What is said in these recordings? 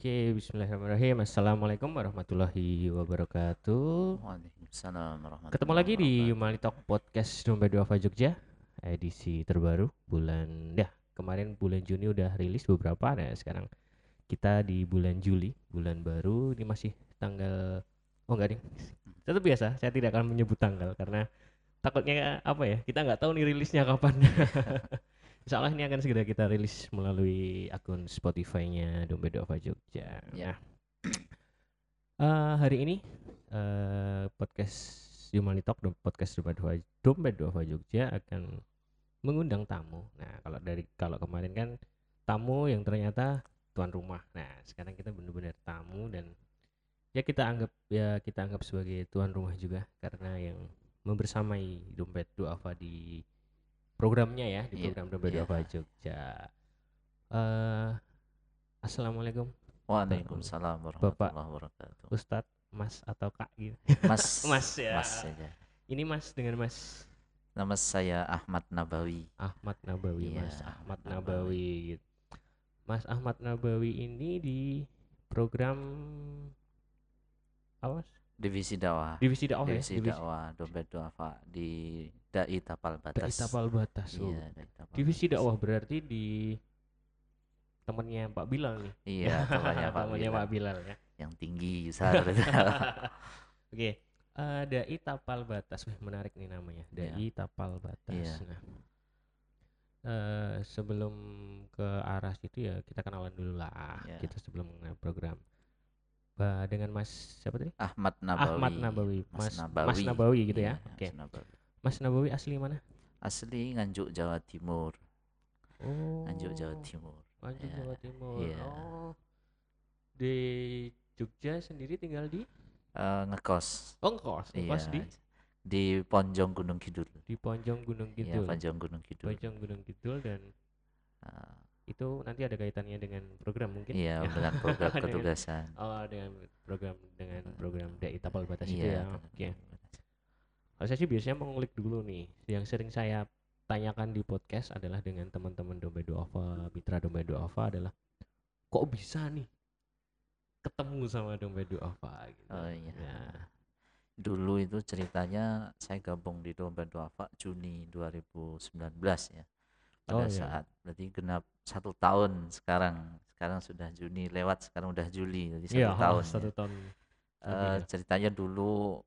Oke, bismillahirrahmanirrahim. Assalamualaikum warahmatullahi wabarakatuh. Waalaikumsalam warahmatullahi. Ketemu lagi di Mali Talk Podcast Domba Duafa Jogja, edisi terbaru bulan kemarin bulan Juni udah rilis beberapa, nah sekarang kita di bulan Juli, bulan baru ini masih tanggal tetap biasa, saya tidak akan menyebut tanggal karena takutnya apa ya, kita nggak tahu nih rilisnya kapan. Insyaallah ini akan segera kita rilis melalui akun Spotify-nya Domba Duafa Jogja. Ya. Hari ini podcast Human Talk podcast Domba Duafa Jogja akan mengundang tamu. Nah, kalau kemarin kan tamu yang ternyata tuan rumah. Nah, sekarang kita benar-benar tamu dan kita anggap sebagai tuan rumah juga karena yang membersamai Domba Duafa di programnya ya, di program Domba Duafa Jogja. Assalamualaikum. Waalaikumsalam warahmatullahi wabarakatuh. Ustadz, Mas atau Kak gitu. Mas. Ini Mas dengan Mas. Nama saya Ahmad Nabawi. Ahmad Nabawi. Mas Ahmad Nabawi ini di program apa? Divisi dakwah Domba Duafa di Dai Tapal Batas. Divisi dakwah berarti di temannya Pak Bilal nih. Iya, temannya Pak Bilal ya. Yang tinggi besar. Oke. Dai Tapal Batas. Menarik nih namanya. Dai Tapal Batas. Yeah. Nah. Sebelum ke arah situ ya kita kenalan dulu lah. Yeah. Kita sebelum mengenai program. Dengan Mas siapa tadi? Ahmad Nabawi. Mas Nabawi gitu ya. Oke. Okay. Mas Nabawi asli mana? Asli Nganjuk, Jawa Timur. Oh. Nganjuk, Jawa Timur. Yeah. Oh. Di Jogja sendiri tinggal di? Ngekos. Oh, ngekos. Ngekos yeah. Di Ponjong Gunung Kidul. Di Ponjong Gunung Kidul dan itu nanti ada kaitannya dengan program mungkin? Iya, dengan program ketugasan. Dengan program Dai Tapal Batas itu ya. Oke. Saya sih biasanya mengulik dulu nih. Yang sering saya tanyakan di podcast adalah dengan teman-teman Domba Duafa, mitra Domba Duafa adalah kok bisa nih ketemu sama Domba Duafa gitu. Oh iya. Nah. Dulu itu ceritanya saya gabung di Domba Duafa Juni 2019 ya. Saat berarti genap 1 tahun sekarang sudah Juni lewat, sekarang udah Juli, jadi 1 tahun. Ceritanya dulu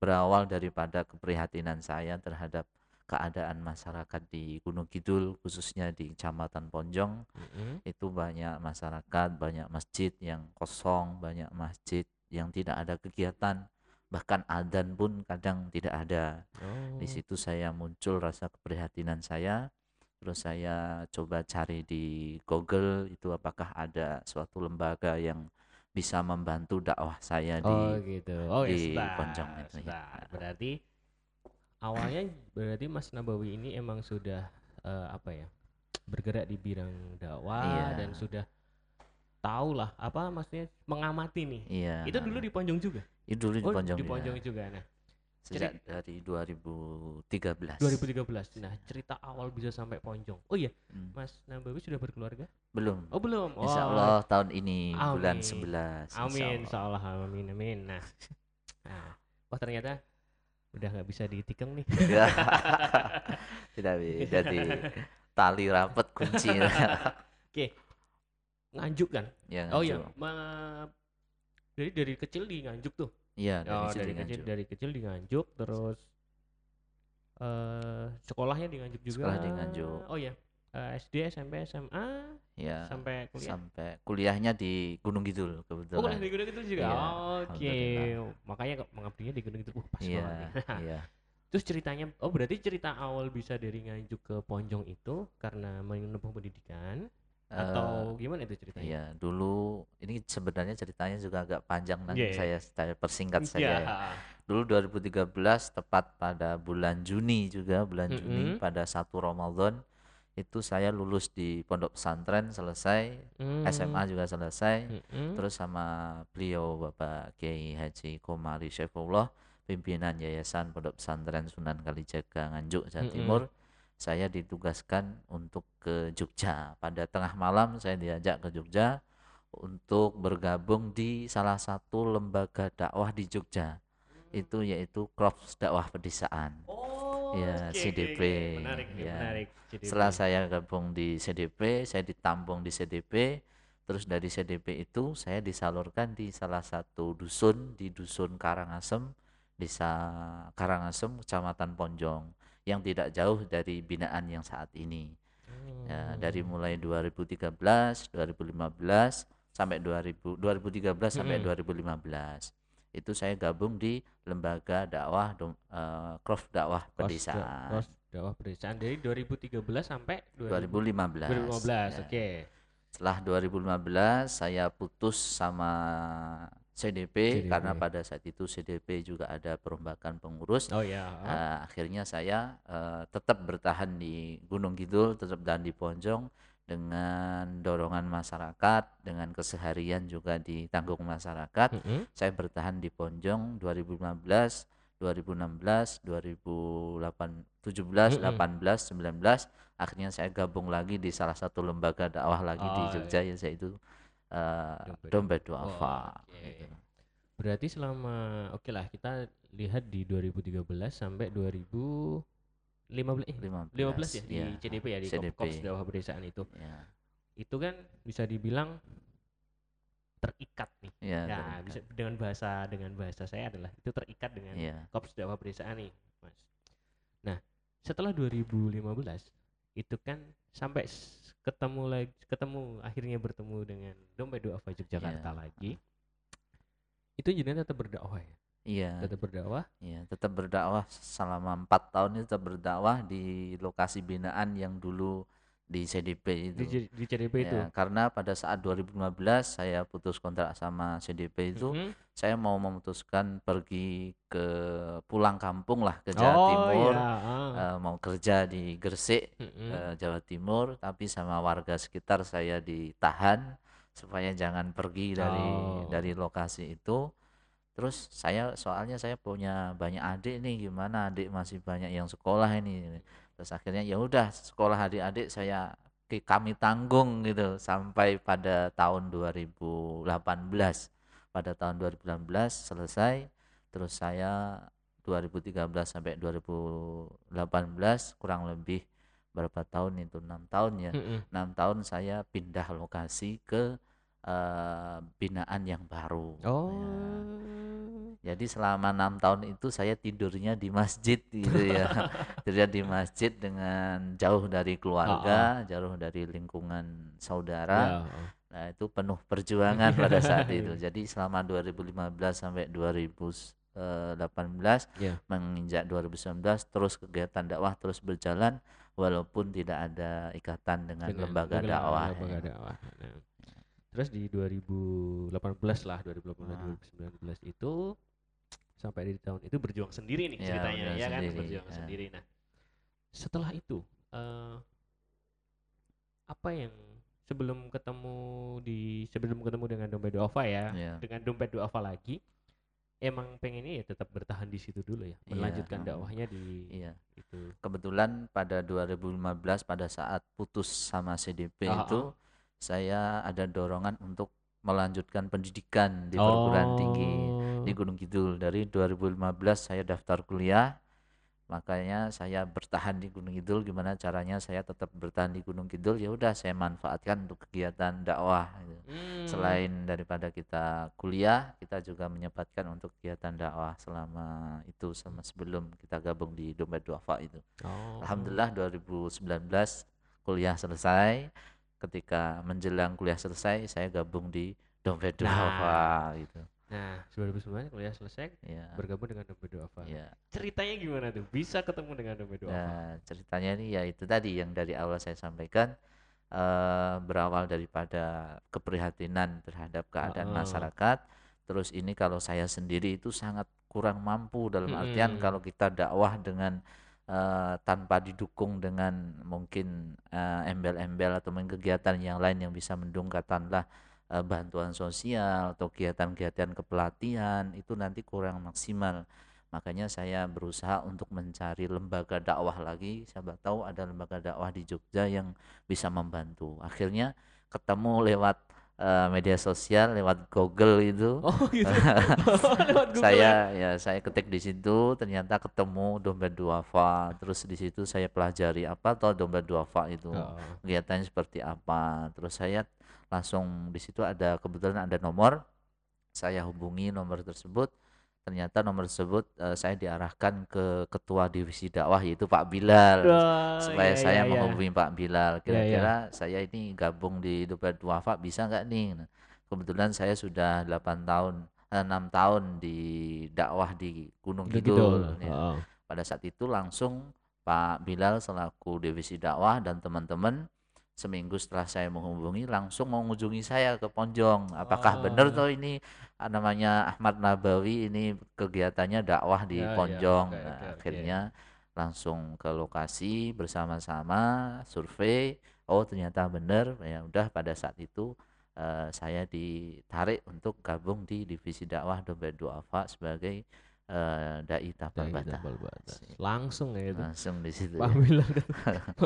berawal daripada keprihatinan saya terhadap keadaan masyarakat di Gunung Kidul, khususnya di Kecamatan Ponjong. Itu banyak masyarakat, banyak masjid yang kosong, banyak masjid yang tidak ada kegiatan, bahkan adzan pun kadang tidak ada. Di situ saya muncul rasa keprihatinan saya, terus saya coba cari di Google itu apakah ada suatu lembaga yang bisa membantu dakwah saya di Ponjong itu. Berarti awalnya Mas Nabawi ini emang sudah bergerak di bidang dakwah dan sudah tahu lah apa maksudnya, mengamati nih. Iya. Itu dulu di Ponjong juga. Itu dulu di Ponjong juga. Nah, sejak dari 2013. Nah, cerita awal bisa sampai Ponjong. Oh iya, Mas Nabawi sudah berkeluarga? Belum. Insyaallah tahun ini bulan 11. Amin, insyaallah. Amin. Nah. Wah, ternyata udah enggak bisa ditikung nih. Tidak bisa di tali rapat kunci. Oke. Nganjuk kan? Ya, Nganjuk. Oh iya, jadi dari kecil di Nganjuk tuh. Iya, dari kecil di Nganjuk, terus sekolahnya di Nganjuk juga. Sekolah di Nganjuk. Oh iya, SD, SMP, SMA, sampai kuliah. Sampai kuliahnya di Gunung Kidul kebetulan. Oh, kuliah di Gunung Kidul juga. Iya, okay. Makanya mengabdinya di Gunung Kidul. Pas banget. Iya. Terus ceritanya, berarti cerita awal bisa dari Nganjuk ke Ponjong itu karena menempuh pendidikan. Atau gimana itu ceritanya? Iya, dulu ini sebenarnya ceritanya juga agak panjang, nanti saya persingkat saja. Yeah. Ya. Dulu 2013 tepat pada bulan Juni pada 1 Ramadan itu saya lulus di pondok pesantren, selesai SMA juga selesai. Terus sama beliau Bapak Kiai Haji Komari Syaifullah, pimpinan Yayasan Pondok Pesantren Sunan Kalijaga Nganjuk, Jawa Timur. Saya ditugaskan untuk ke Jogja. Pada tengah malam saya diajak ke Jogja untuk bergabung di salah satu lembaga dakwah di Jogja, itu yaitu Korps Dakwah Pedesaan. Ya, okay, CDP. Menarik, ya. Menarik, CDP. Setelah saya gabung di CDP, saya ditampung di CDP, terus dari CDP itu saya disalurkan di salah satu dusun, di dusun Karangasem, desa Karangasem, Kecamatan Ponjong, yang tidak jauh dari binaan yang saat ini. Ya, dari mulai 2013, 2015 sampai 2013 sampai 2015. Itu saya gabung di lembaga dakwah Korps Dakwah Pedesaan. Korps Dakwah Pedesaan dari 2013 sampai 2015. 2015, ya. Oke. Setelah 2015 saya putus sama CDP. Karena pada saat itu CDP juga ada perombakan pengurus. Oh ya. Akhirnya saya tetap bertahan di Gunung Kidul, tetap bertahan di Ponjong dengan dorongan masyarakat, dengan keseharian juga ditanggung masyarakat. Saya bertahan di Ponjong 2015, 2016, 2017, 18, 19. Akhirnya saya gabung lagi di salah satu lembaga dakwah lagi di Jogja, yaitu Dompet Duafa. Okay. Gitu. Berarti selama oke, kita lihat di 2013 sampai 2015 ya, di CDP ya, di Korps Dakwah Pedesaan itu. Ya. Itu kan bisa dibilang terikat nih. Ya, nah, terikat. Bisa dengan bahasa saya adalah itu terikat dengan Korps Dakwah Pedesaan nih, Mas. Nah, setelah 2015 itu kan sampai akhirnya bertemu dengan Dompet Duafa Yogyakarta lagi. Itu jadinya tetap berdakwah ya. Iya. Tetap berdakwah selama 4 tahun, tetap berdakwah di lokasi binaan yang dulu di CDP itu. Di CDP itu. Ya, karena pada saat 2015 saya putus kontrak sama CDP itu, saya mau memutuskan pergi pulang kampung lah ke Jawa Timur, mau kerja di Gresik, Jawa Timur, tapi sama warga sekitar saya ditahan supaya jangan pergi dari lokasi itu. Terus soalnya saya punya banyak adik nih, gimana adik masih banyak yang sekolah ini. Terus akhirnya ya udah, sekolah adik-adik kami tanggung gitu sampai pada tahun 2018. Pada tahun 2018 selesai, terus saya 2013 sampai 2018 kurang lebih berapa tahun itu, 6 tahun ya. 6 tahun saya pindah lokasi ke binaan yang baru. Jadi selama 6 tahun itu saya tidurnya di masjid gitu ya. Tidurnya di masjid dengan jauh dari keluarga, jauh dari lingkungan saudara. Nah, itu penuh perjuangan pada saat itu. Jadi selama 2015 sampai 2018 menginjak 2019 terus kegiatan dakwah terus berjalan walaupun tidak ada ikatan dengan lembaga dakwah. Terus di 2018 itu sampai di tahun itu berjuang sendiri nih ceritanya berjuang sendiri. Nah, setelah itu apa yang sebelum ketemu dengan Dompet Duafa dengan Dompet Duafa lagi emang pengennya tetap bertahan di situ dulu ya, melanjutkan dakwahnya di itu. Kebetulan pada 2015 pada saat putus sama CDP itu saya ada dorongan untuk melanjutkan pendidikan di perguruan tinggi di Gunung Kidul. Dari 2015 saya daftar kuliah, makanya saya bertahan di Gunung Kidul. Gimana caranya saya tetap bertahan di Gunung Kidul? Ya udah, saya manfaatkan untuk kegiatan dakwah. Selain daripada kita kuliah, kita juga menyempatkan untuk kegiatan dakwah selama itu, sama sebelum kita gabung di Dompet Duafa itu. Alhamdulillah 2019 kuliah selesai. Ketika menjelang kuliah selesai, saya gabung di Dompet Duafa gitu. Nah, 2019 kuliah selesai, bergabung dengan Dompet Duafa. Ceritanya gimana tuh bisa ketemu dengan Dompet Duafa? Nah, ceritanya ini ya itu tadi yang dari awal saya sampaikan, berawal daripada keprihatinan terhadap keadaan masyarakat. Terus ini kalau saya sendiri itu sangat kurang mampu, dalam artian kalau kita dakwah dengan tanpa didukung dengan mungkin embel-embel atau kegiatan yang lain yang bisa mendukung, katakanlah bantuan sosial atau kegiatan-kegiatan kepelatihan, itu nanti kurang maksimal. Makanya saya berusaha untuk mencari lembaga dakwah lagi, siapa tahu ada lembaga dakwah di Jogja yang bisa membantu. Akhirnya ketemu lewat media sosial lewat Google itu. Oh gitu. Lewat Google. Saya ketik di situ, ternyata ketemu dompet duafa. Terus di situ saya pelajari apa toh dompet duafa itu, kegiatannya seperti apa. Terus saya langsung di situ ada, kebetulan ada nomor, saya hubungi nomor tersebut. Ternyata nomor tersebut saya diarahkan ke ketua divisi dakwah yaitu Pak Bilal, supaya saya menghubungi Pak Bilal. Kira-kira saya ini gabung di Dompet Duafa bisa nggak nih? Nah, kebetulan saya sudah 6 tahun di dakwah di Gunung Kidul. Ya. Pada saat itu langsung Pak Bilal selaku divisi dakwah dan teman-teman, seminggu setelah saya menghubungi langsung mengunjungi saya ke Ponjong. Apakah benar toh ini namanya Ahmad Nabawi ini kegiatannya dakwah di Ponjong. Akhirnya langsung ke lokasi bersama-sama survei. Oh ternyata benar. Ya udah pada saat itu saya ditarik untuk gabung di divisi dakwah Dompet Duafa sebagai Dai Tapal Batas. Langsung ya itu. Langsung di situ. Pak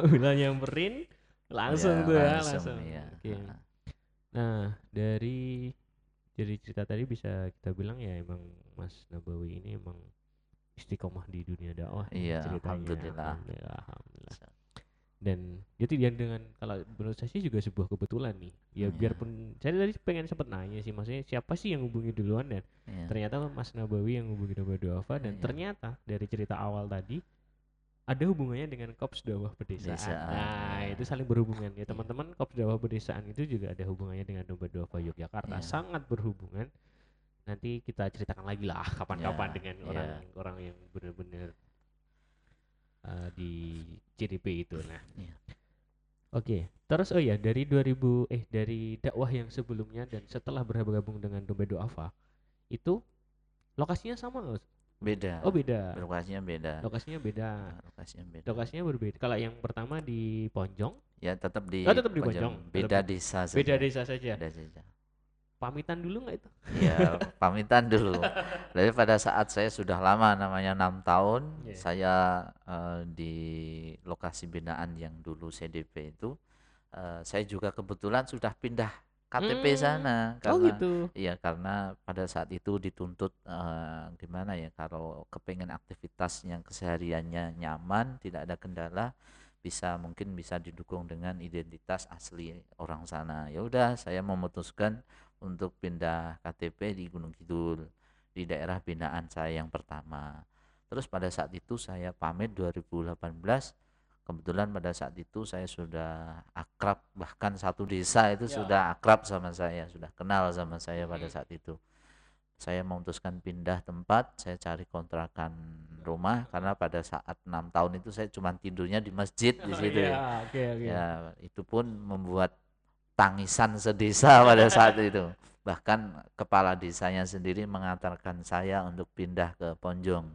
Bilal nyamperin. langsung. Okay. Nah dari cerita tadi bisa kita bilang ya emang Mas Nabawi ini emang istiqomah di dunia dakwah. Alhamdulillah. Dan jadi dia dengan, kalau menurut saya sih juga sebuah kebetulan nih ya, biarpun saya tadi pengen sempat nanya sih, maksudnya siapa sih yang hubungi duluan, dan ternyata Mas Nabawi yang hubungi Dompet Duafa, dan ternyata dari cerita awal tadi ada hubungannya dengan Kops Dakwah Pedesaan. Nah, itu saling berhubungan ya teman-teman. Kops Dakwah Pedesaan itu juga ada hubungannya dengan Dompet Duafa Yogyakarta, sangat berhubungan. Nanti kita ceritakan lagi lah kapan-kapan dengan orang-orang yang benar-benar di CDP itu. Nah, oke. Terus dari dari dakwah yang sebelumnya dan setelah bergabung dengan Dompet Duafa itu lokasinya sama nggak? Beda. Oh beda. Lokasinya beda. Lokasinya berbeda. Kalau yang pertama di Ponjong. Ya tetap di Ponjong. Beda desa saja. Pamitan dulu nggak itu? Ya pamitan dulu. Tapi pada saat saya sudah lama, namanya 6 tahun, saya di lokasi binaan yang dulu CDP itu, saya juga kebetulan sudah pindah KTP sana, karena karena pada saat itu dituntut gimana ya, kalau kepengen aktivitas yang kesehariannya nyaman, tidak ada kendala, bisa mungkin bisa didukung dengan identitas asli orang sana. Ya udah saya memutuskan untuk pindah KTP di Gunung Kidul, di daerah binaan saya yang pertama. Terus pada saat itu saya pamit 2018. Kebetulan pada saat itu saya sudah akrab, bahkan satu desa itu sudah akrab sama saya, sudah kenal sama saya pada saat itu. Saya memutuskan pindah tempat, saya cari kontrakan rumah, karena pada saat 6 tahun itu saya cuma tidurnya di masjid di situ. Ya, itu pun membuat tangisan sedesa pada saat itu. Bahkan kepala desanya sendiri mengantarkan saya untuk pindah ke Ponjong.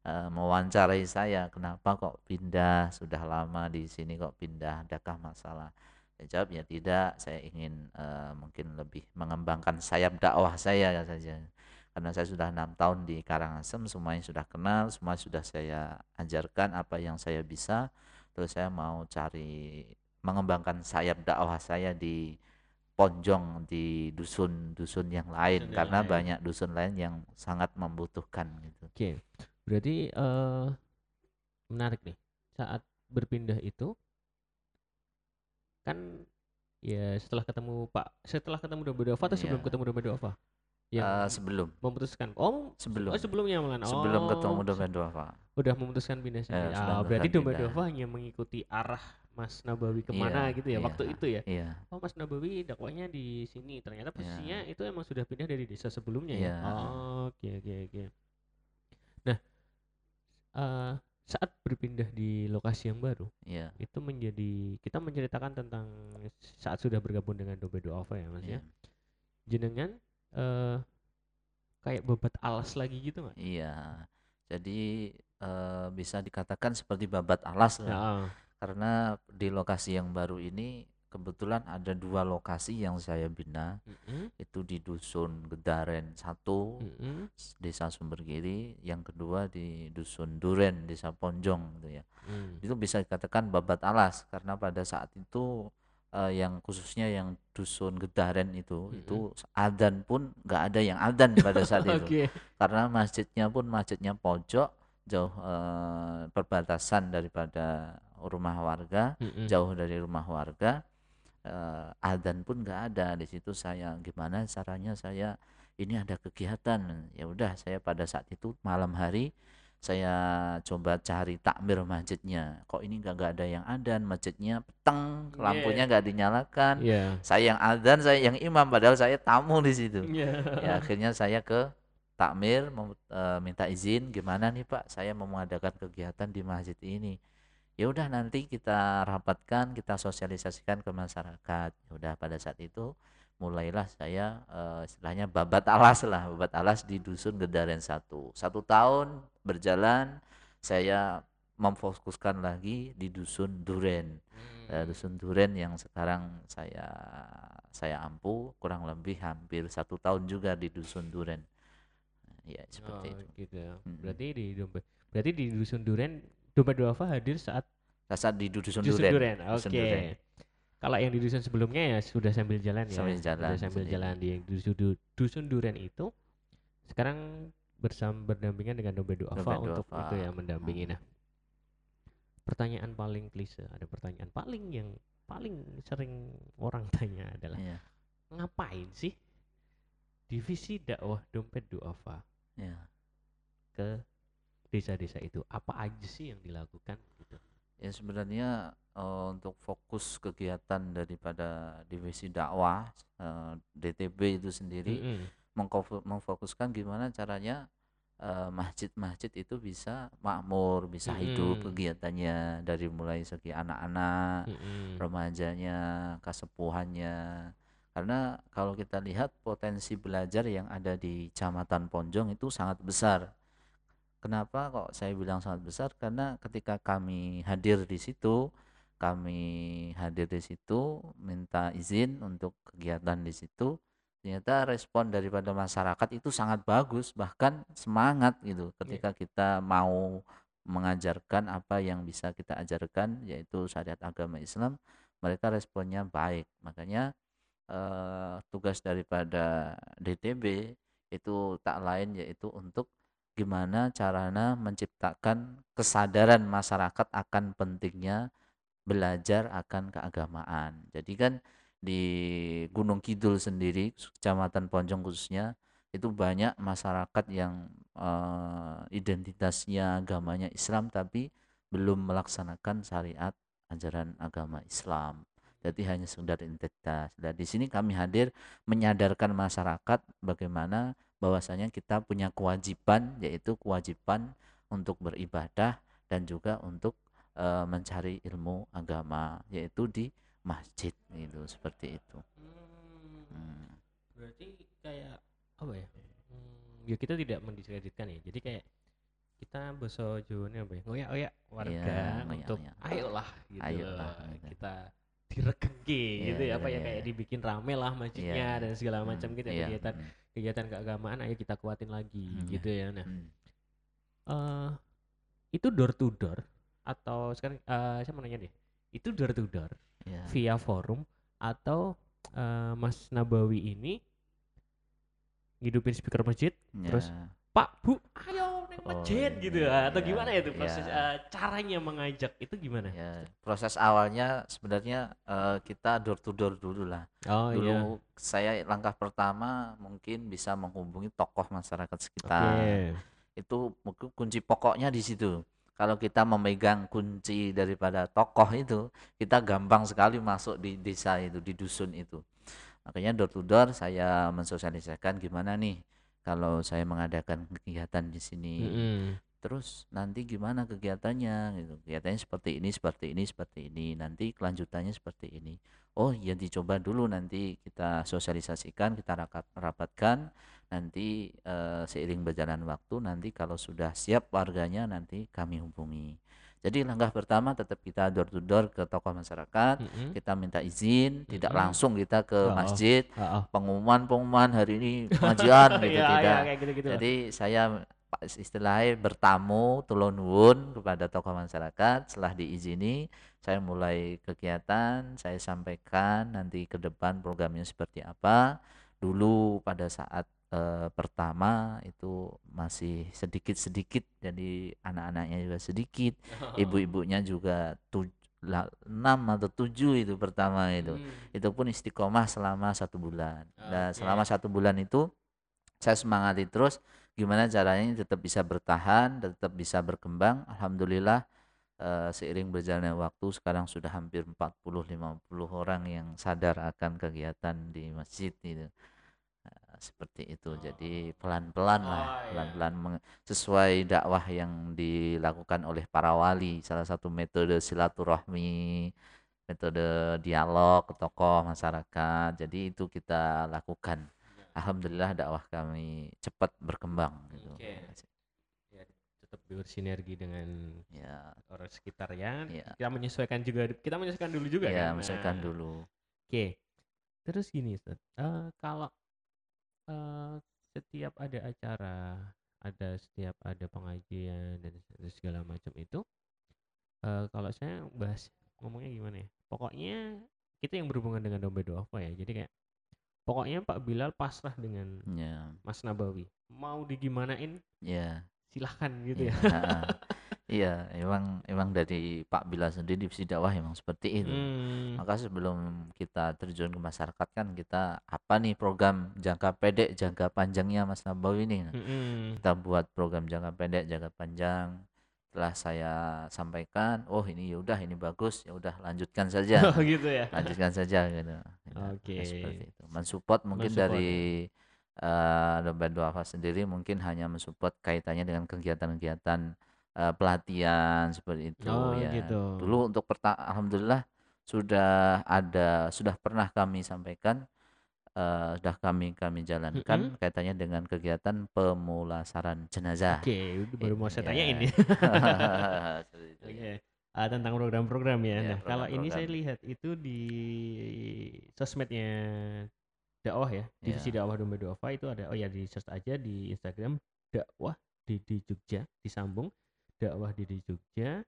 Mewawancarai saya, kenapa kok pindah, sudah lama di sini kok pindah, adakah masalah? Saya jawab ya tidak, saya ingin mungkin lebih mengembangkan sayap dakwah saya saja, karena saya sudah 6 tahun di Karangasem, semuanya sudah kenal, semua sudah saya ajarkan apa yang saya bisa. Terus saya mau cari mengembangkan sayap dakwah saya di Ponjong, di dusun-dusun yang lain, karena banyak dusun lain yang sangat membutuhkan gitu. Berarti menarik nih, saat berpindah itu kan ya setelah ketemu Dompet Duafa atau sebelum ketemu Dompet Duafa? Sebelum memutuskan sebelum ketemu Dompet Duafa udah memutuskan pindah sendiri. Berarti Dompet Duafa hanya mengikuti arah Mas Nabawi kemana gitu ya waktu itu ya. Oh Mas Nabawi dakwahnya di sini, ternyata posisinya itu emang sudah pindah dari desa sebelumnya ya. Oke. Nah, saat berpindah di lokasi yang baru, itu menjadi, kita menceritakan tentang saat sudah bergabung dengan Dompet Duafa ya Mas ya. Jenengan kayak babat alas lagi gitu nggak? Jadi bisa dikatakan seperti babat alas lah. Karena di lokasi yang baru ini kebetulan ada 2 lokasi yang saya bina, itu di Dusun Gedaren 1, Desa Sumbergiri, yang kedua di Dusun Duren, Desa Ponjong gitu ya. Itu bisa dikatakan babat alas, karena pada saat itu yang khususnya yang dusun Gedaren itu, itu adzan pun nggak ada yang adzan pada saat itu, karena masjidnya pojok jauh, perbatasan daripada rumah warga, jauh dari rumah warga, adzan pun nggak ada di situ. Saya gimana caranya, saya ini ada kegiatan, ya udah saya pada saat itu malam hari saya coba cari takmir masjidnya, kok ini nggak ada yang adzan, masjidnya peteng, lampunya nggak dinyalakan, saya yang adzan, saya yang imam, padahal saya tamu di situ. Ya, akhirnya saya ke takmir minta izin, gimana nih Pak, saya mau mengadakan kegiatan di masjid ini. Ya udah nanti kita rapatkan, kita sosialisasikan ke masyarakat. Ya udah pada saat itu mulailah saya istilahnya babat alas di dusun Gedaren 1. 1 tahun berjalan, saya memfokuskan lagi di dusun Duren. Dusun Duren yang sekarang saya ampu kurang lebih hampir 1 tahun juga di dusun Duren. Ya seperti itu. Gitu. Berarti di dusun Duren Domba Duafa hadir saat di dusun Duren. Oke. Kalau yang di dusun sebelumnya ya sudah sambil jalan ya. Sambil jalan di dusun Duren itu sekarang berdampingan dengan Domba Duafa untuk itu ya, mendampingi. Nah, pertanyaan paling klise, ada pertanyaan yang paling sering orang tanya adalah ngapain sih divisi dakwah Domba Duafa ke desa-desa itu, apa aja sih yang dilakukan gitu? Ya sebenarnya untuk fokus kegiatan daripada divisi dakwah DTB itu sendiri memfokuskan gimana caranya masjid-masjid itu bisa makmur, bisa hidup kegiatannya, dari mulai segi anak-anak, remajanya, kasepuhannya. Karena kalau kita lihat potensi belajar yang ada di Kecamatan Ponjong itu sangat besar. Kenapa kok saya bilang sangat besar? Karena ketika kami hadir di situ, minta izin untuk kegiatan di situ, ternyata respon daripada masyarakat itu sangat bagus, bahkan semangat gitu. Ketika kita mau mengajarkan apa yang bisa kita ajarkan, yaitu syariat agama Islam, mereka responnya baik. Makanya tugas daripada DTB itu tak lain yaitu untuk gimana caranya menciptakan kesadaran masyarakat akan pentingnya belajar akan keagamaan. Jadi kan di Gunung Kidul sendiri, Kecamatan Ponjong khususnya, itu banyak masyarakat yang identitasnya agamanya Islam tapi belum melaksanakan syariat ajaran agama Islam. Jadi hanya sekedar identitas. Dan di sini kami hadir menyadarkan masyarakat bagaimana bahwasanya kita punya kewajiban, yaitu kewajiban untuk beribadah dan juga untuk mencari ilmu agama, yaitu di masjid itu, seperti itu. Berarti kayak apa ya? Ya kita tidak mendiskreditkan ya. Jadi kayak kita bahasa Jawanya apa ya? Ngoyak-ngoyak warga untuk ayolah gitu. Ayolah kita diregeki gitu ya, apa ya, kayak dibikin rame lah masjidnya dan segala macam gitu ya, kegiatan keagamaan ayo kita kuatin lagi gitu ya. Nah, itu door to door atau sekarang saya mau nanya deh, itu door to door via forum atau Mas Nabawi ini ngidupin speaker masjid terus Pak Bu ayo neng masjid gitu atau gimana ya itu proses caranya mengajak itu gimana? Proses awalnya sebenarnya kita door to door dulu lah. Dulu saya langkah pertama mungkin bisa menghubungi tokoh masyarakat sekitar. Itu kunci pokoknya di situ. Kalau kita memegang kunci daripada tokoh itu, kita gampang sekali masuk di desa itu, di dusun itu. Makanya door to door saya mensosialisasikan gimana nih kalau saya mengadakan kegiatan di sini, terus nanti gimana kegiatannya gitu. Kegiatannya seperti ini, nanti kelanjutannya seperti ini. Oh ya, dicoba dulu, nanti kita sosialisasikan, kita rapatkan, nanti seiring berjalan waktu, nanti kalau sudah siap warganya nanti kami hubungi. Jadi langkah pertama tetap kita door to door ke tokoh masyarakat, kita minta izin, tidak langsung kita ke masjid, pengumuman hari ini pengajian gitu, tidak. Jadi saya istilahnya bertamu, tulun wun kepada tokoh masyarakat, setelah diizini Saya mulai kegiatan, saya sampaikan nanti ke depan programnya seperti apa. Dulu pada saat pertama itu masih sedikit-sedikit, jadi anak-anaknya juga sedikit, ibu-ibunya juga 6 atau 7 itu pertama itu. Itu pun istiqomah selama 1 bulan. Nah, selama 1 bulan itu saya semangati terus gimana caranya tetap bisa bertahan, tetap bisa berkembang. Alhamdulillah seiring berjalannya waktu sekarang sudah hampir 40-50 orang yang sadar akan kegiatan di masjid gitu. Seperti itu. Jadi pelan-pelan sesuai dakwah yang dilakukan oleh para wali. Salah satu metode silaturahmi, metode dialog ke tokoh masyarakat. Jadi itu kita lakukan. Alhamdulillah dakwah kami cepat berkembang gitu. Tetap bersinergi dengan orang sekitarnya. Kita menyesuaikan juga, kita menyesuaikan dulu juga kan? Menyesuaikan dulu. Terus gini Ustaz, kalau setiap ada acara, setiap ada pengajian dan segala macam itu, kalau saya bahas ngomongnya gimana ya, pokoknya kita yang berhubungan dengan domba duafa ya, jadi kayak pokoknya Pak Bilal pasrah dengan Mas Nabawi, mau digimanain silahkan gitu Iya, emang dari Pak Bilal sendiri di dakwah emang seperti itu. Maka sebelum kita terjun ke masyarakat kan kita apa nih program jangka pendek, jangka panjangnya Mas Nabawi ini. Kita buat program jangka pendek, jangka panjang. Setelah saya sampaikan, oh ini yaudah ini bagus, yaudah lanjutkan saja. Gitu ya. Lanjutkan saja gitu. Oke. Seperti itu. Mensupport mungkin dari Domba Duafa sendiri mungkin hanya mensupport kaitannya dengan kegiatan-kegiatan pelatihan seperti itu gitu. Dulu untuk alhamdulillah sudah pernah kami sampaikan, sudah kami jalankan kaitannya dengan kegiatan pemulasaran jenazah. Baru mau saya tanya ini tentang program-program ya. Nah, program, kalau ini saya lihat itu di sosmednya dakwah ya, divisi dakwah Domba Duafa itu ada, di search aja di Instagram dakwah di Jogja, disambung dakwah di Jogja.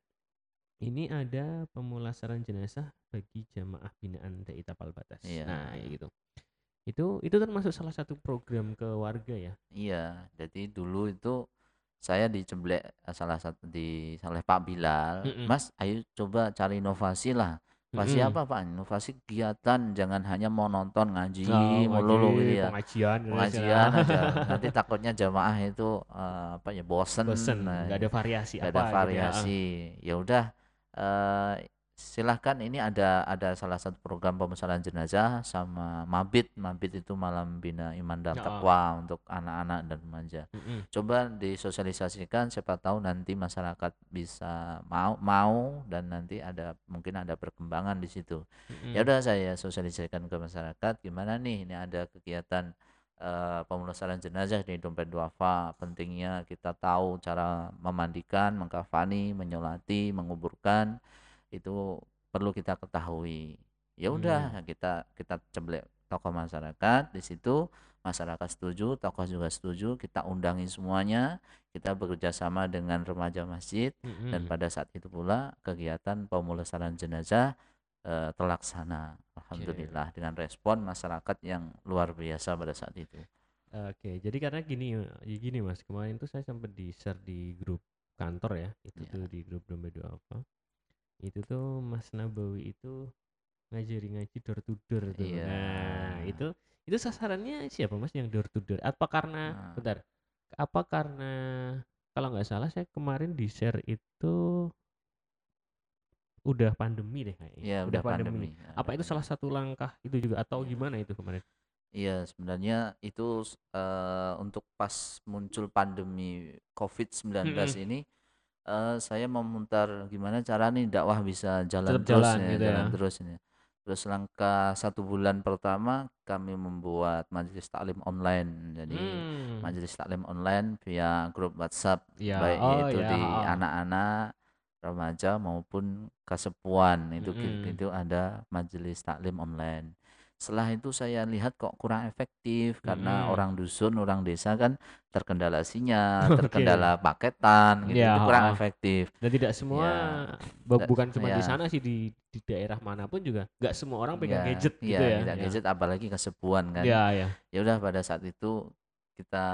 Ini ada pemulasaran jenazah bagi jamaah binaan TI Tapal Batas. Gitu. Itu termasuk salah satu program ke warga ya. Jadi dulu itu saya diceblek oleh Pak Bilal, Mas, ayo coba cari inovasi lah. Inovasi apa Pak? Inovasi kegiatan, jangan hanya mau nonton ngaji melulu gitu ya. Pengajian aja. Nanti takutnya jamaah itu bosen. Nggak ada variasi. Ya udah, silahkan, ini ada salah satu program pemulasaran jenazah sama mabit itu malam bina iman dan takwa untuk anak-anak dan remaja. Coba disosialisasikan, siapa tahu nanti masyarakat bisa mau dan nanti mungkin ada perkembangan di situ. Ya udah, saya sosialisasikan ke masyarakat, gimana nih ini ada kegiatan pemulasaran jenazah di Domba Duafa, pentingnya kita tahu cara memandikan, mengkafani, menyolati, menguburkan, itu perlu kita ketahui. Ya udah, kita ceblek tokoh masyarakat di situ, masyarakat setuju, tokoh juga setuju, kita undangi semuanya, kita bekerja sama dengan remaja masjid, dan pada saat itu pula kegiatan pemulasaran jenazah terlaksana. Alhamdulillah dengan respon masyarakat yang luar biasa pada saat itu. Jadi karena gini Mas, kemarin tuh saya sempat di-share di grup kantor ya, tuh di grup Domba Duafa. Itu tuh Mas Nabawi itu ngaji door to door tuh. Nah, itu sasarannya siapa Mas yang door to door? Apa karena kalau nggak salah saya kemarin di share itu udah pandemi deh kayaknya. Udah pandemi. Apa itu salah satu langkah itu juga atau gimana itu kemarin? Sebenarnya itu untuk pas muncul pandemi Covid-19 ini, saya memutar gimana cara nih dakwah bisa jalan terus ini. Terus langkah 1 bulan pertama kami membuat majelis taklim online. Jadi majelis taklim online via grup WhatsApp, di anak-anak, remaja maupun kasepuan itu ada majelis taklim online. Setelah itu saya lihat kok kurang efektif karena orang dusun, orang desa kan terkendala sinyal, terkendala paketan, gitu, itu kurang efektif. Dan tidak semua, bukan cuma di sana sih, di daerah manapun juga, nggak semua orang pegang gadget gitu ya. Tidak gadget, apalagi kesepuan kan. Ya udah pada saat itu kita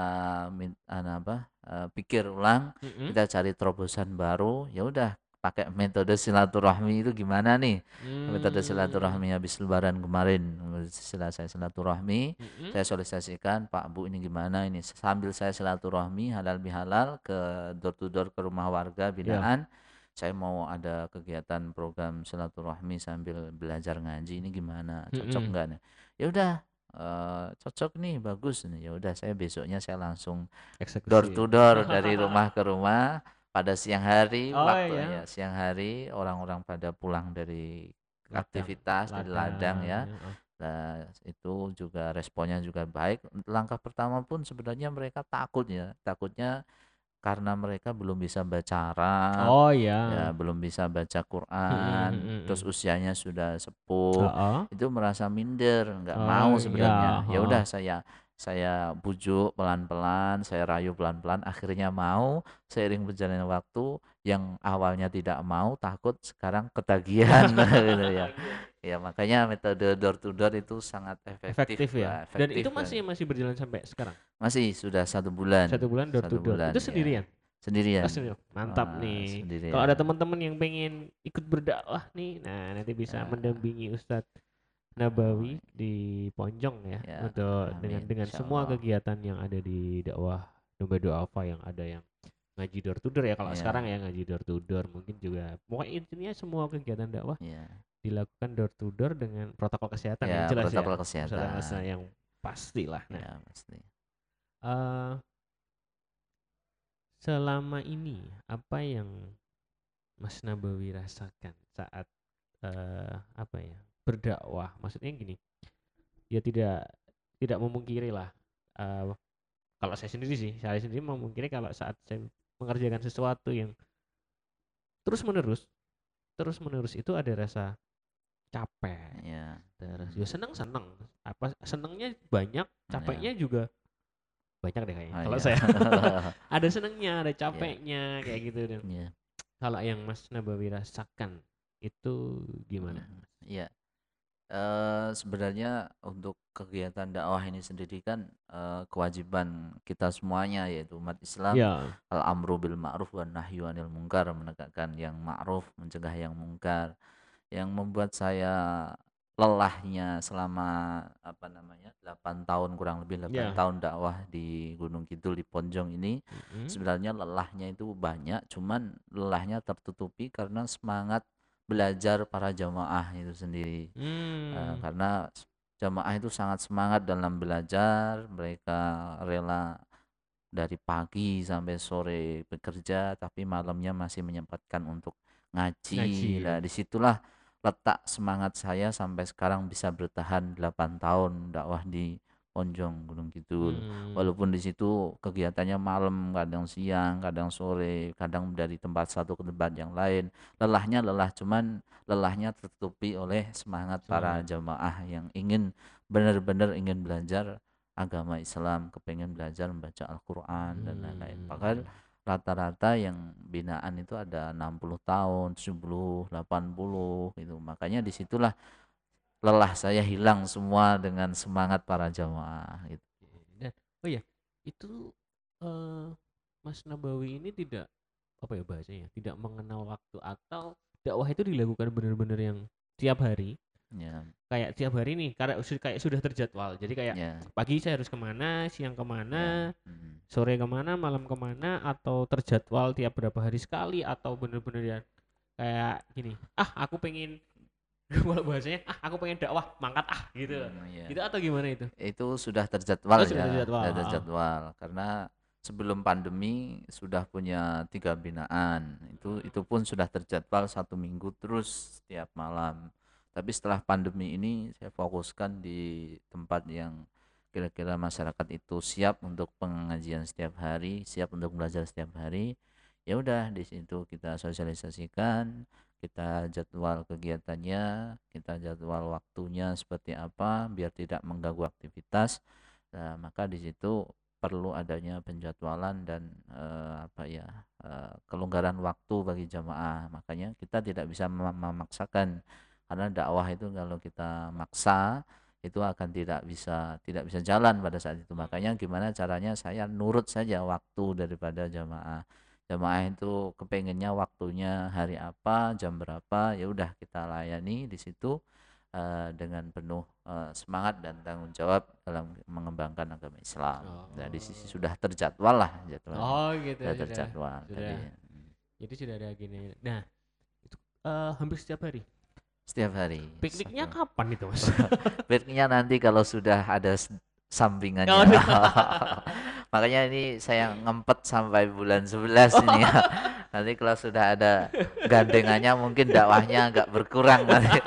pikir ulang, kita cari terobosan baru. Ya udah. Pakai metode silaturahmi itu gimana nih? Metode silaturahmi habis lebaran kemarin, setelah saya silaturahmi, saya sosialisasikan, Pak Bu ini gimana ini? Sambil saya silaturahmi halal bihalal ke door to door ke rumah warga binaan, saya mau ada kegiatan program silaturahmi sambil belajar ngaji ini gimana? Cocok nggak nih? Ya udah. Cocok nih, bagus nih. Ya udah, saya besoknya saya langsung door to door dari rumah ke rumah. Pada siang hari, siang hari orang-orang pada pulang dari aktivitas di ladang ya. Nah, itu juga responnya juga baik. Langkah pertama pun sebenarnya mereka takutnya karena mereka belum bisa baca Arab, belum bisa baca Quran, terus usianya sudah sepuh, itu merasa minder, nggak mau sebenarnya. Ya udah saya bujuk pelan-pelan, saya rayu pelan-pelan, akhirnya mau. Seiring berjalannya waktu, yang awalnya tidak mau, takut, sekarang ketagihan gitu ya. Ya makanya metode door to door itu sangat efektif ya. Efektif. Dan itu masih berjalan sampai sekarang? Masih, sudah 1 bulan. 1 bulan door to door. Itu sendirian? Sendirian. Mantap nih. Kalau ada teman-teman yang pengen ikut berdakwah nih, nah nanti bisa mendampingi Ustadz Nabawi di Ponjong ya untuk dengan semua kegiatan yang ada di dakwah Domba Duafa, yang ada yang ngaji door to door ya kalau sekarang ya ngaji door to door, mungkin juga pokoknya intinya semua kegiatan dakwah dilakukan door to door dengan protokol kesehatan yang jelas, protokol kesehatan yang pastilah. Nah, pasti. Selama ini apa yang Mas Nabawi rasakan saat berdakwah, maksudnya gini ya, tidak memungkiri lah, kalau saya sendiri memungkiri kalau saat saya mengerjakan sesuatu yang terus menerus itu ada rasa capek terus ya, senang apa senangnya banyak, capeknya juga banyak deh kayaknya kalau saya ada senangnya, ada capeknya kayak gitu. Dan kalau yang Mas Nabawi rasakan itu gimana? Sebenarnya untuk kegiatan dakwah ini sendiri kan kewajiban kita semuanya, yaitu umat Islam, al-amru bil ma'ruf wa nahyu anil munkar, menegakkan yang ma'ruf, mencegah yang mungkar. Yang membuat saya lelahnya selama 8 tahun kurang lebih 8 tahun dakwah di Gunung Kidul di Ponjong ini, sebenarnya lelahnya itu banyak, cuman lelahnya tertutupi karena semangat belajar para jamaah itu sendiri. Karena jamaah itu sangat semangat dalam belajar, mereka rela dari pagi sampai sore bekerja, tapi malamnya masih menyempatkan untuk ngaji. Nah, disitulah letak semangat saya sampai sekarang bisa bertahan 8 tahun dakwah di Ponjong Gunung Kidul. Walaupun di situ kegiatannya malam, kadang siang, kadang sore, kadang dari tempat satu ke tempat yang lain, cuman lelahnya tertutupi oleh semangat para jamaah yang ingin benar-benar ingin belajar agama Islam, kepengen belajar membaca Al-Quran dan lain-lain. Bahkan rata-rata yang binaan itu ada 60 tahun, 70, 80 gitu. Makanya disitulah lelah saya hilang semua dengan semangat para jamaah gitu. Mas Nabawi ini tidak tidak mengenal waktu, atau dakwah itu dilakukan benar-benar yang tiap hari. Kayak tiap hari nih, kayak sudah terjadwal. Jadi kayak pagi saya harus kemana, siang kemana, sore kemana, malam kemana, atau terjadwal tiap berapa hari sekali, atau benar-benar yang kayak gini. Aku pengen kalau bahasanya aku pengen dakwah mangkat gitu. Itu atau gimana itu? Itu sudah terjadwal ya. Sudah terjadwal. Karena sebelum pandemi sudah punya 3 binaan. Itu pun sudah terjadwal 1 minggu terus setiap malam. Tapi setelah pandemi ini saya fokuskan di tempat yang kira-kira masyarakat itu siap untuk pengajian setiap hari, siap untuk belajar setiap hari. Ya udah, di situ kita sosialisasikan, kita jadwal kegiatannya, kita jadwal waktunya seperti apa biar tidak mengganggu aktivitas. Nah, maka di situ perlu adanya penjadwalan dan kelonggaran waktu bagi jamaah. Makanya kita tidak bisa memaksakan, karena dakwah itu kalau kita maksa itu akan tidak bisa jalan pada saat itu. Makanya gimana caranya saya nurut saja waktu daripada jamaah. Jamaah itu kepengennya waktunya hari apa, jam berapa, ya udah kita layani di situ dengan penuh semangat dan tanggung jawab dalam mengembangkan agama Islam. Nah, di sisi sudah terjadwal lah jadwal. Oh, gitu. Sudah terjadwal. Sudah. Jadi sudah ada gini. Nah, itu hampir setiap hari. Setiap hari. Pikniknya kapan itu, Mas? Pikniknya nanti kalau sudah ada sampingannya. Oh, makanya ini saya ngempet sampai bulan 11 ini ya. Nanti kalau sudah ada gandengannya mungkin dakwahnya agak berkurang nanti.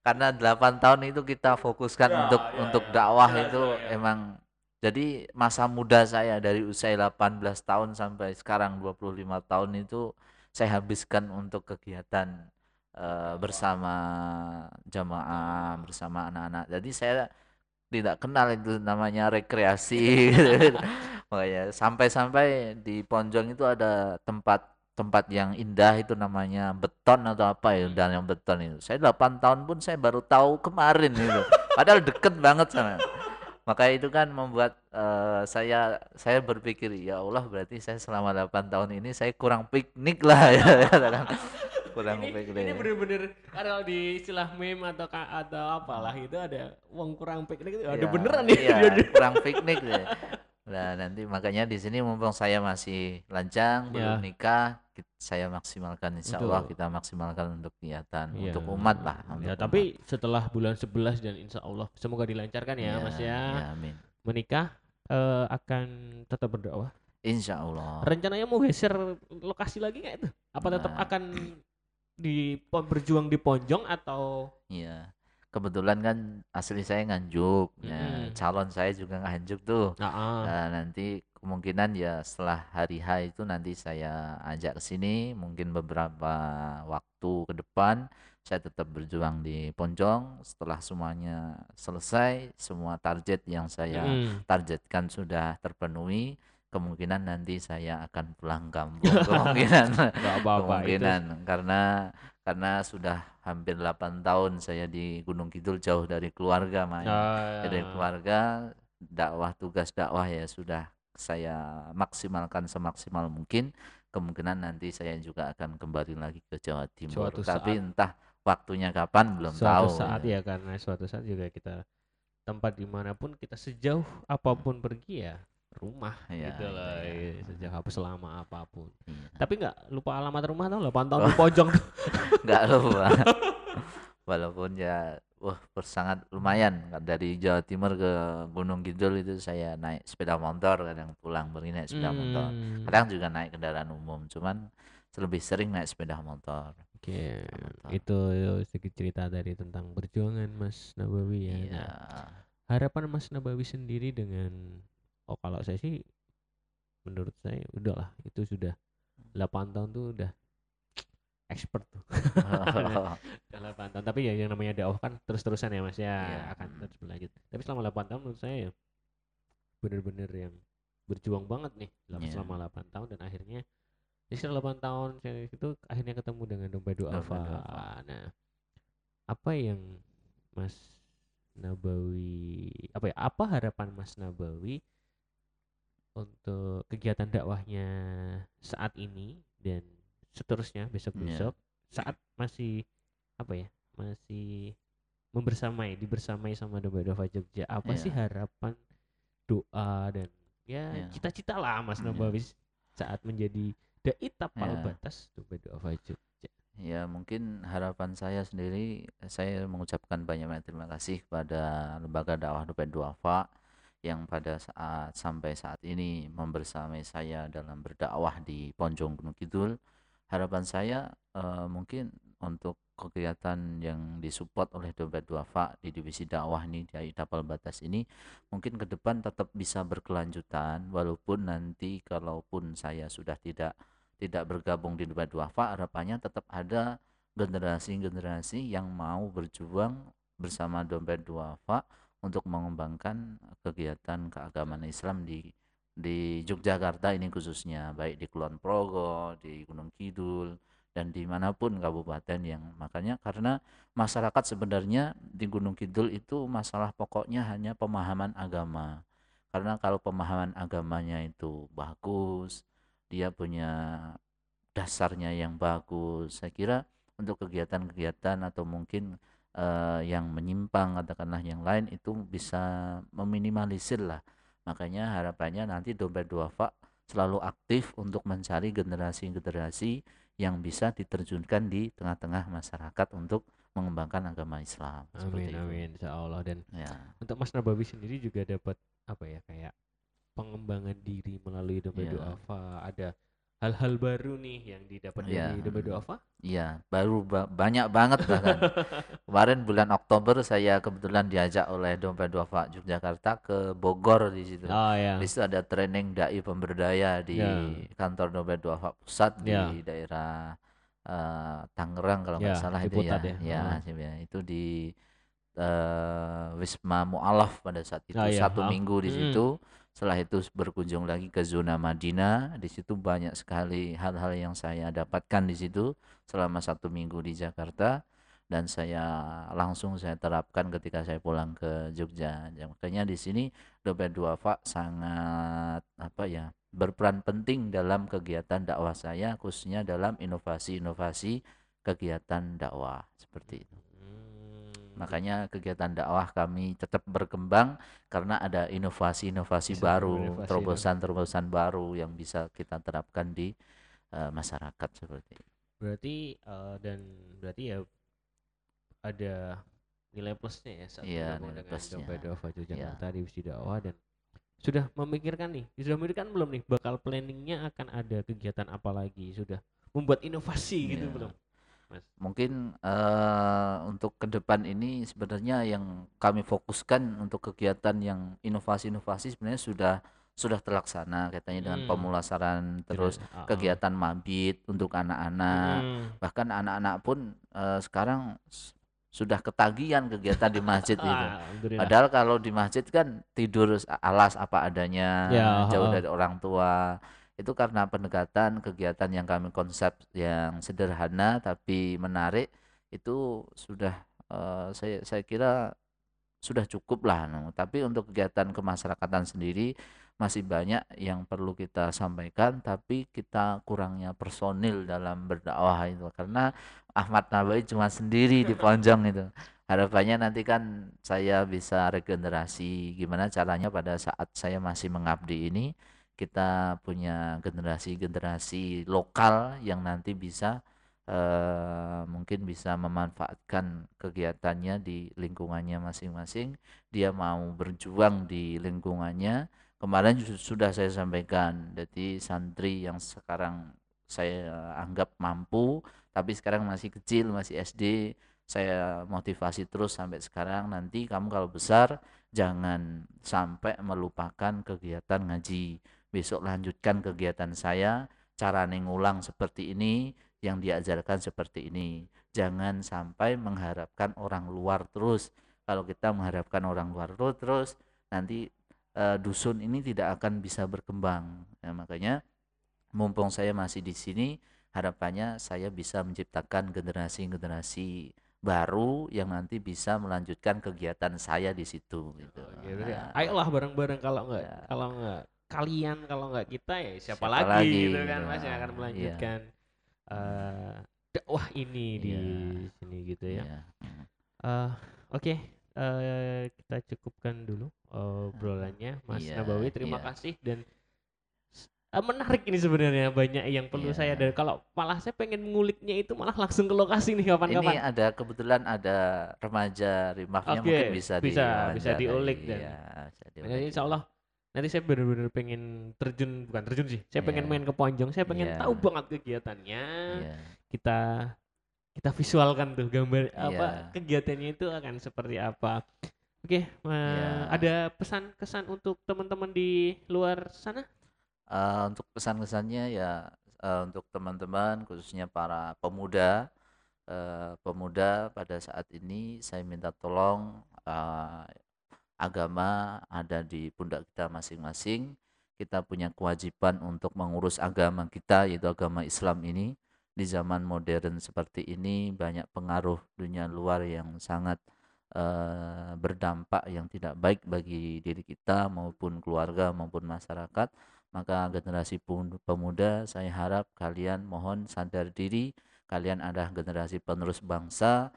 Karena 8 tahun itu kita fokuskan untuk dakwah emang. Jadi masa muda saya dari usia 18 tahun sampai sekarang 25 tahun itu saya habiskan untuk kegiatan bersama jamaah, bersama anak-anak. Jadi saya tidak kenal itu namanya rekreasi gitu. Makanya sampai-sampai di Ponjong itu ada tempat yang indah itu namanya beton atau apa ya, dan yang beton itu saya 8 tahun pun saya baru tahu kemarin itu, padahal deket banget sana. Maka itu kan membuat saya berpikir, ya Allah, berarti saya selama 8 tahun ini saya kurang piknik lah ya. Ini bener-bener kalau di istilah meme atau apalah itu ada uang kurang piknik itu ya, ada beneran ya. Iya, kurang piknik deh. Nah, nanti makanya di sini mumpung saya masih lanjang, belum nikah, saya maksimalkan, insyaallah kita maksimalkan untuk kegiatan untuk umat lah. Untuk tapi umat. Setelah bulan 11 dan insyaallah semoga dilancarkan ya, Mas ya. Amin. Menikah akan tetap berdakwah. Insyaallah. Rencananya mau geser lokasi lagi nggak itu? Apa tetap akan berjuang di Ponjong atau? Iya, kebetulan kan asli saya Nganjuk, calon saya juga Nganjuk tuh. Nanti kemungkinan ya setelah hari H itu nanti saya ajak ke sini, mungkin beberapa waktu ke depan saya tetap berjuang di Ponjong. Setelah semuanya selesai, semua target yang saya targetkan sudah terpenuhi, kemungkinan nanti saya akan pulang kampung, kemungkinan itu. karena sudah hampir 8 tahun saya di Gunung Kidul, jauh dari keluarga, dari keluarga. Dakwah, tugas dakwah ya sudah saya maksimalkan semaksimal mungkin. Kemungkinan nanti saya juga akan kembali lagi ke Jawa Timur, tapi entah waktunya kapan belum tahu. Suatu saat ya, karena suatu saat juga kita tempat dimanapun kita sejauh apapun pergi ya rumah gitu lah ya. Sejak apa, selama apapun. Tapi nggak lupa alamat rumah tau, 8 tahun di Ponjong nggak lupa. Walaupun ya sangat lumayan, dari Jawa Timur ke Gunung Kidul itu saya naik sepeda motor, kadang pulang pergi naik sepeda motor, kadang juga naik kendaraan umum, cuman lebih sering naik sepeda motor. Oke, itu sedikit cerita dari tentang perjuangan Mas Nabawi ya. Nah, harapan Mas Nabawi sendiri dengan kalau saya sih menurut saya udahlah, itu sudah 8 tahun tuh udah expert tuh. Udah 8 tahun, tapi ya yang namanya dakwah kan terus-terusan ya Mas ya, akan terus berlanjut. Tapi selama 8 tahun menurut saya ya benar-benar yang berjuang banget nih selama 8 tahun, dan akhirnya setelah 8 tahun saya itu akhirnya ketemu dengan Dompet Duafa. Nah, apa yang Mas Nabawi apa harapan Mas Nabawi untuk kegiatan dakwahnya saat ini dan seterusnya besok-besok saat masih masih dibersamai sama Dompet Duafa Jogja, sih harapan doa dan cita-cita lah Mas Nabawi saat menjadi dai tapal batas Dompet Duafa Jogja. Ya, mungkin harapan saya sendiri, saya mengucapkan banyak terima kasih kepada Lembaga Dakwah Dompet Duafa yang pada saat sampai saat ini membersamai saya dalam berdakwah di Ponjong Gunung Kidul. Harapan saya mungkin untuk kegiatan yang disupport oleh Dompet Duafa di divisi dakwah ini, di Tapal Batas ini, mungkin ke depan tetap bisa berkelanjutan, walaupun nanti kalaupun saya sudah tidak tidak bergabung di Nahdlatul Wafa, harapannya tetap ada generasi-generasi yang mau berjuang bersama Nahdlatul Wafa untuk mengembangkan kegiatan keagamaan Islam di Yogyakarta ini khususnya, baik di Kulon Progo, di Gunung Kidul, dan dimanapun kabupaten yang makanya, karena masyarakat sebenarnya di Gunung Kidul itu masalah pokoknya hanya pemahaman agama. Karena kalau pemahaman agamanya itu bagus, dia punya dasarnya yang bagus, saya kira untuk kegiatan-kegiatan atau mungkin yang menyimpang katakanlah yang lain itu bisa meminimalisir lah. Makanya harapannya nanti Nahdlatul Wafa selalu aktif untuk mencari generasi-generasi yang bisa diterjunkan di tengah-tengah masyarakat untuk mengembangkan agama Islam. Amin, amin, insya Allah. Dan ya, untuk Mas Nabawi sendiri juga dapat apa ya, kayak pengembangan diri melalui Nahdlatul Wafa. Ada hal-hal baru nih yang didapat dari Nahdlatul Wafa? Iya, baru banyak banget bahkan. Kemarin bulan Oktober saya kebetulan diajak oleh Nahdlatul Wafa Yogyakarta ke Bogor di situ. Di situ ada training dai pemberdaya di kantor Nahdlatul Wafa pusat di daerah Tangerang kalau nggak salah itu ya. Itu di Wisma Mu'alaf pada saat itu satu minggu di situ. Setelah itu berkunjung lagi ke zona Madinah. Di situ banyak sekali hal-hal yang saya dapatkan di situ selama 1 minggu di Jakarta, dan saya langsung terapkan ketika saya pulang ke Jogja. Makanya di sini Nahdlatul Wafa sangat berperan penting dalam kegiatan dakwah saya, khususnya dalam inovasi-inovasi kegiatan dakwah seperti itu. Makanya kegiatan dakwah kami tetap berkembang karena ada inovasi-inovasi baru, terobosan-terobosan baru yang bisa kita terapkan di masyarakat seperti itu. Berarti berarti ada nilai plusnya ya saat Nahdlatul Wafa Yogyakarta di Wisda Dakwah. Dan sudah memikirkan nih, belum nih bakal planningnya akan ada kegiatan apa lagi, sudah membuat inovasi gitu belum? Mas. Mungkin untuk ke depan ini sebenarnya yang kami fokuskan untuk kegiatan yang inovasi-inovasi sebenarnya sudah terlaksana katanya dengan pemulasaran, terus kegiatan mabit untuk anak-anak, bahkan anak-anak pun sekarang sudah ketagihan kegiatan di masjid itu. Padahal kalau di masjid kan tidur alas apa adanya, jauh dari orang tua. Itu karena pendekatan kegiatan yang kami konsep yang sederhana tapi menarik itu sudah saya kira sudah cukup lah. Tapi untuk kegiatan kemasyarakatan sendiri masih banyak yang perlu kita sampaikan, tapi kita kurangnya personil dalam berdakwah itu karena Ahmad Nabawi cuma sendiri di Ponjong itu. Harapannya nanti kan saya bisa regenerasi, gimana caranya pada saat saya masih mengabdi ini kita punya generasi-generasi lokal yang nanti bisa mungkin bisa memanfaatkan kegiatannya di lingkungannya masing-masing. Dia mau berjuang di lingkungannya. Kemarin sudah saya sampaikan, jadi santri yang sekarang saya anggap mampu tapi sekarang masih kecil, masih SD, saya motivasi terus sampai sekarang. Nanti kamu kalau besar jangan sampai melupakan kegiatan ngaji. Besok lanjutkan kegiatan saya, cara ngulang seperti ini, yang diajarkan seperti ini. Jangan sampai mengharapkan orang luar terus. Kalau kita mengharapkan orang luar terus, nanti dusun ini tidak akan bisa berkembang. Nah, makanya mumpung saya masih di sini, harapannya saya bisa menciptakan generasi-generasi baru yang nanti bisa melanjutkan kegiatan saya di situ. Gitu. Ayolah bareng-bareng, kalau enggak kalian, kalau nggak kita ya siapa lagi gitu kan Mas yang akan melanjutkan dakwah ini di sini gitu ya. Oke, kita cukupkan dulu obrolannya Mas Nabawi. Terima kasih, dan menarik ini sebenarnya, banyak yang perlu saya, dan kalau malah saya pengen nguliknya itu malah langsung ke lokasi nih kapan-kapan. Ini ada kebetulan ada remaja rimafnya mungkin bisa diulik dan insya Allah nanti saya benar-benar pengen pengen main ke Ponjong, saya pengen tahu banget kegiatannya. Kita visualkan tuh gambar kegiatannya itu akan seperti apa. Ada pesan kesan untuk teman-teman di luar sana? Untuk pesan kesannya ya untuk teman-teman khususnya para pemuda, pemuda pada saat ini saya minta tolong, agama ada di pundak kita masing-masing. Kita punya kewajiban untuk mengurus agama kita, yaitu agama Islam ini. Di zaman modern seperti ini banyak pengaruh dunia luar yang sangat berdampak yang tidak baik bagi diri kita maupun keluarga maupun masyarakat. Maka generasi pemuda, saya harap kalian mohon sadar diri, kalian adalah generasi penerus bangsa,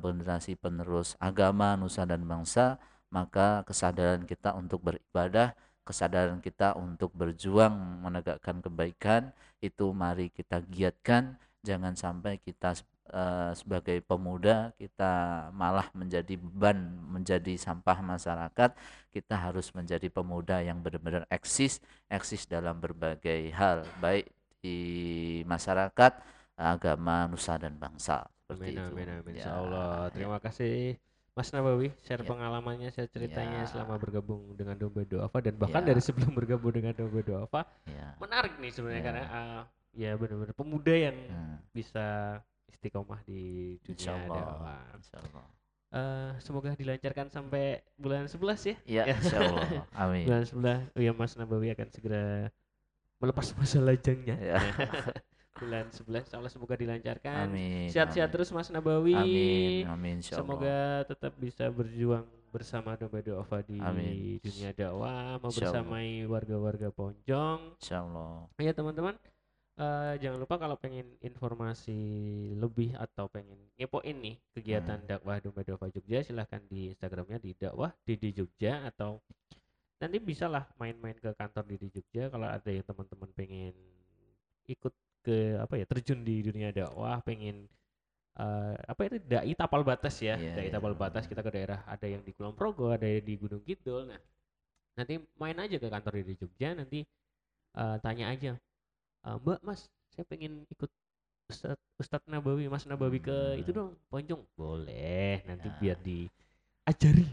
generasi penerus agama nusa dan bangsa. Maka kesadaran kita untuk beribadah, kesadaran kita untuk berjuang menegakkan kebaikan itu mari kita giatkan. Jangan sampai kita sebagai pemuda kita malah menjadi beban, menjadi sampah masyarakat. Kita harus menjadi pemuda yang benar-benar eksis dalam berbagai hal, baik di masyarakat, agama, nusa dan bangsa. Seperti itu. Insyaallah. Terima kasih Mas Nabawi, share pengalamannya, share ceritanya selama bergabung dengan Domba Doafa dan bahkan dari sebelum bergabung dengan Domba Doafa. Menarik nih sebenarnya karena benar-benar pemuda yang bisa istiqomah di dunia dakwah. Insyaallah. Semoga dilancarkan sampai bulan 11 ya. Iya, insyaallah. Amin. Bulan 11 Mas Nabawi akan segera melepas masa lajangnya. Bulan 11 insyaallah semoga dilancarkan. Sehat-sehat terus Mas Nabawi. Amin insyaallah. Semoga tetap bisa berjuang bersama Domba Doafa di dunia dakwah, membersamai warga-warga Ponjong. Insyaallah. Ya teman-teman, jangan lupa kalau pengen informasi lebih atau pengen ngepoin nih kegiatan dakwah Domba Doafa Jogja, silahkan di Instagramnya di dakwah.dd.jogja atau nanti bisalah main-main ke kantor di Jogja kalau ada yang teman-teman pengen ikut ke terjun di dunia dakwah, pengen dai tapal batas ya, dai tapal batas. Kita ke daerah, ada yang di Kulon Progo, ada yang di Gunung Kidul. Nah nanti main aja ke kantor di Jogja, nanti tanya aja, Mbak, Mas, saya pengen ikut Ustadz Nabawi, Mas Nabawi ke itu dong Ponjong. Boleh, nanti biar diajari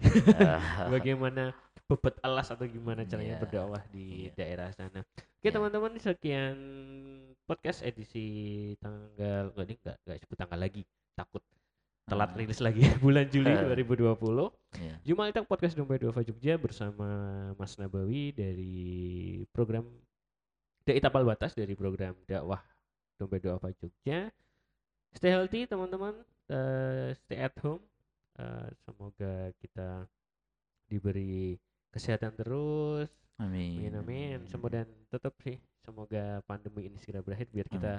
bagaimana bebet alas atau gimana caranya berdakwah di daerah sana. Oke teman-teman, sekian podcast edisi tanggal nggak sebut tanggal lagi, takut telat rilis lagi bulan Juli 2020. Jumat itu podcast Domba Doafa Jogja bersama Mas Nabawi dari program Dai Tapal Batas dari program dakwah Domba Doafa Jogja. Stay healthy teman-teman, stay at home. Semoga kita diberi kesehatan terus. Amin. Semoga tetap sih, semoga pandemi ini segera berakhir biar kita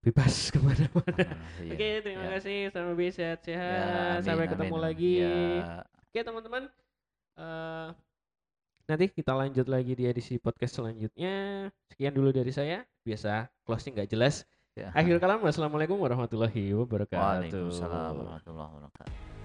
bebas kemana-mana. Oke, terima kasih. Selamat berjaya, sehat-sehat. Sampai ketemu lagi. Oke, teman-teman. Nanti kita lanjut lagi di edisi podcast selanjutnya. Sekian dulu dari saya. Biasa closing nggak jelas. Akhir kalam, wassalamualaikum warahmatullahi wabarakatuh. Waalaikumsalam warahmatullahi wabarakatuh.